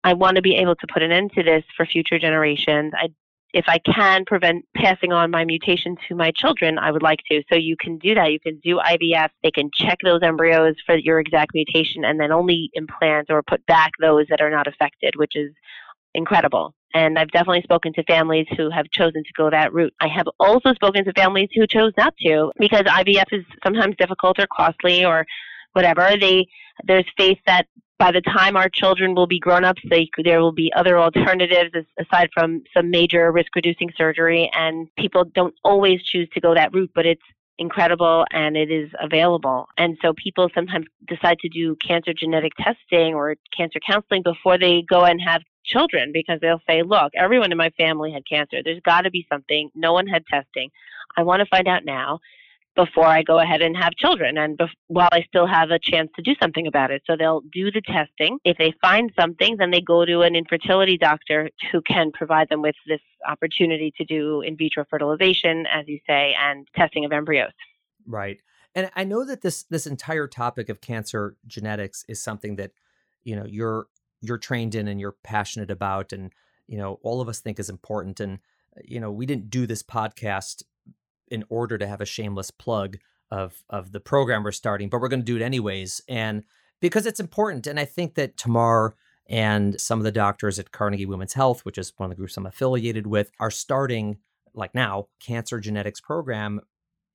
I want to be able to put an end to this for future generations. I, if I can prevent passing on my mutation to my children, I would like to. So you can do that. You can do I V F. They can check those embryos for your exact mutation and then only implant or put back those that are not affected, which is incredible. And I've definitely spoken to families who have chosen to go that route. I have also spoken to families who chose not to because I V F is sometimes difficult or costly or whatever. They, there's faith that by the time our children will be grown-ups, they, there will be other alternatives aside from some major risk-reducing surgery, and people don't always choose to go that route, but it's incredible and it is available. And so people sometimes decide to do cancer genetic testing or cancer counseling before they go and have children because they'll say, look, everyone in my family had cancer. There's got to be something. No one had testing. I want to find out now before I go ahead and have children and bef- while I still have a chance to do something about it. So they'll do the testing. If they find something, then they go to an infertility doctor who can provide them with this opportunity to do in vitro fertilization, as you say, and testing of embryos. Right. And I know that this this entire topic of cancer genetics is something that, you know, you're you're trained in and you're passionate about and, you know, all of us think is important. And, you know, we didn't do this podcast in order to have a shameless plug of, of the program we're starting, but we're going to do it anyways. And because it's important. And I think that Tamar and some of the doctors at Carnegie Women's Health, which is one of the groups I'm affiliated with, are starting, like now, cancer genetics program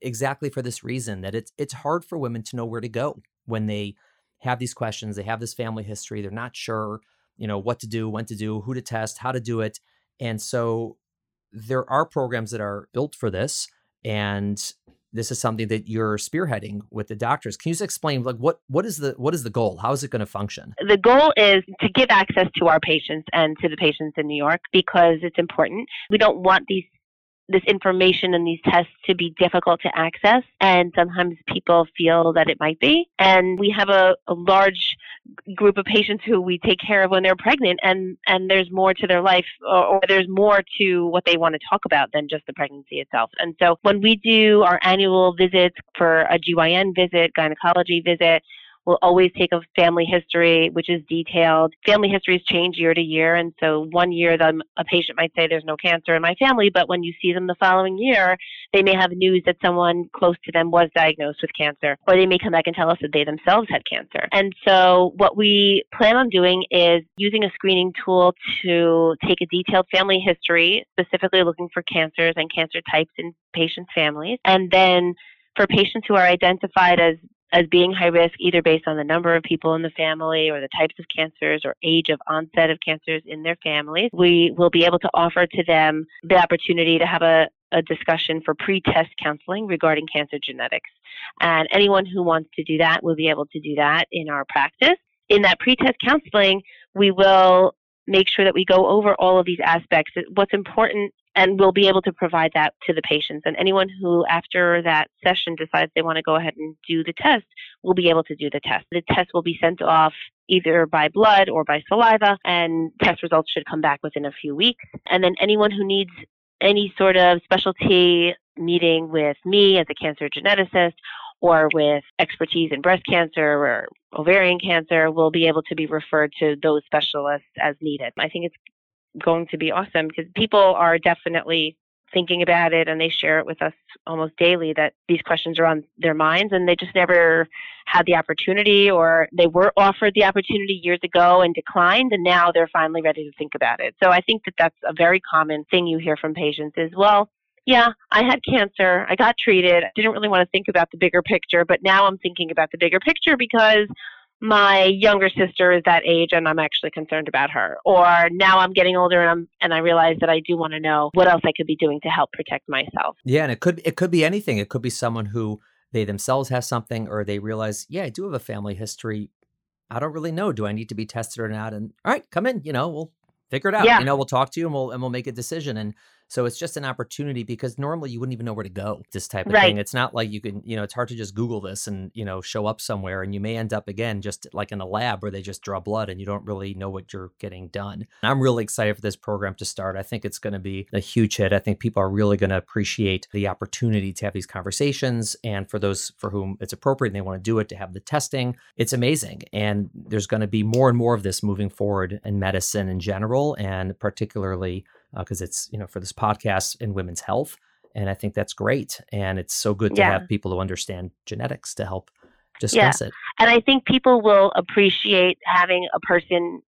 exactly for this reason, that it's, it's hard for women to know where to go when they have these questions, they have this family history, they're not sure. you know, what to do, when to do, who to test, how to do it. And so there are programs that are built for this. And this is something that you're spearheading with the doctors. Can you just explain, like, what, what is the, what is the goal? How is it going to function? The goal is to give access to our patients and to the patients in New York, because it's important. We don't want these this information and these tests to be difficult to access. And sometimes people feel that it might be. And we have a, a large group of patients who we take care of when they're pregnant, and, and there's more to their life, or, or there's more to what they want to talk about than just the pregnancy itself. And so when we do our annual visits for a G Y N visit, gynecology visit, we'll always take a family history, which is detailed. Family histories change year to year. And so one year, the, a patient might say there's no cancer in my family, but when you see them the following year, they may have news that someone close to them was diagnosed with cancer, or they may come back and tell us that they themselves had cancer. And so what we plan on doing is using a screening tool to take a detailed family history, specifically looking for cancers and cancer types in patients' families. And then for patients who are identified as as being high risk, either based on the number of people in the family or the types of cancers or age of onset of cancers in their families, we will be able to offer to them the opportunity to have a, a discussion for pre-test counseling regarding cancer genetics. And anyone who wants to do that will be able to do that in our practice. In that pre-test counseling, we will make sure that we go over all of these aspects, what's important, and we'll be able to provide that to the patients. And anyone who, after that session, decides they want to go ahead and do the test, will be able to do the test. The test will be sent off either by blood or by saliva, and test results should come back within a few weeks. And then anyone who needs any sort of specialty meeting with me as a cancer geneticist, or with expertise in breast cancer or ovarian cancer, will be able to be referred to those specialists as needed. I think it's going to be awesome, because people are definitely thinking about it, and they share it with us almost daily that these questions are on their minds, and they just never had the opportunity, or they were offered the opportunity years ago and declined, and now they're finally ready to think about it. So I think that that's a very common thing you hear from patients as well. Yeah, I had cancer. I got treated. I didn't really want to think about the bigger picture, but now I'm thinking about the bigger picture because my younger sister is that age and I'm actually concerned about her. Or now I'm getting older and I'm and I realize that I do want to know what else I could be doing to help protect myself. Yeah, and it could it could be anything. It could be someone who they themselves have something, or they realize, yeah, I do have a family history. I don't really know. Do I need to be tested or not? And all right, come in, you know, we'll figure it out. Yeah. You know, we'll talk to you and we'll and we'll make a decision. And so it's just an opportunity, because normally you wouldn't even know where to go, this type of right. thing. It's not like you can, you know, it's hard to just Google this and, you know, show up somewhere, and you may end up again, just like in a lab where they just draw blood and you don't really know what you're getting done. And I'm really excited for this program to start. I think it's going to be a huge hit. I think people are really going to appreciate the opportunity to have these conversations, and for those for whom it's appropriate and they want to do it, to have the testing. It's amazing. And there's going to be more and more of this moving forward in medicine in general, and particularly because uh, it's, you know, for this podcast in women's health. And I think that's great. And it's so good to yeah. have people who understand genetics to help discuss yeah. it. And I think people will appreciate having a person,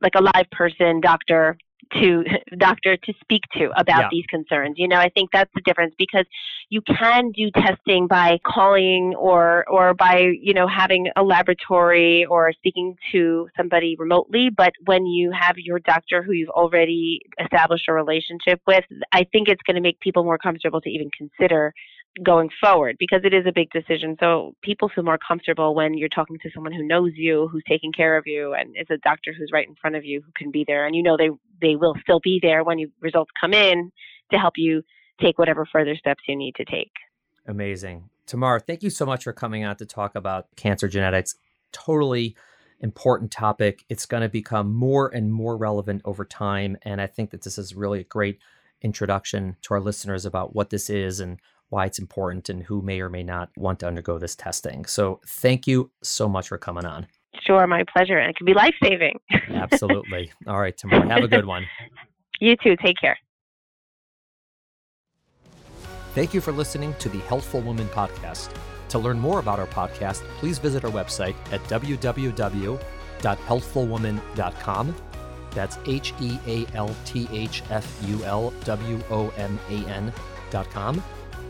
like a live person, doctor to doctor to speak to about yeah. these concerns. You know, I think that's the difference, because you can do testing by calling or or by, you know, having a laboratory or speaking to somebody remotely. But when you have your doctor who you've already established a relationship with, I think it's going to make people more comfortable to even consider going forward, because it is a big decision. So people feel more comfortable when you're talking to someone who knows you, who's taking care of you, and is a doctor who's right in front of you, who can be there. And you know they, they will still be there when your results come in to help you take whatever further steps you need to take. Amazing. Tamar, thank you so much for coming out to talk about cancer genetics. Totally important topic. It's going to become more and more relevant over time. And I think that this is really a great introduction to our listeners about what this is and why it's important and who may or may not want to undergo this testing. So thank you so much for coming on. Sure, my pleasure. And it can be life-saving. Absolutely. All right, Tamar, have a good one. You too. Take care. Thank you for listening to the Healthful Woman Podcast. To learn more about our podcast, please visit our website at w w w dot healthful woman dot com. That's H E A L T H F U L W O M A N dot com.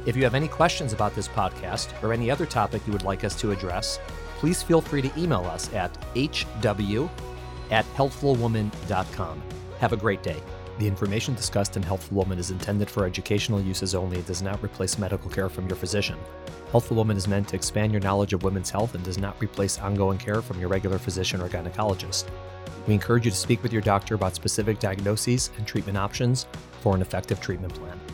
If you have any questions about this podcast or any other topic you would like us to address, please feel free to email us at h w at healthful woman dot com. Have a great day. The information discussed in Healthful Woman is intended for educational uses only. It does not replace medical care from your physician. Healthful Woman is meant to expand your knowledge of women's health and does not replace ongoing care from your regular physician or gynecologist. We encourage you to speak with your doctor about specific diagnoses and treatment options for an effective treatment plan.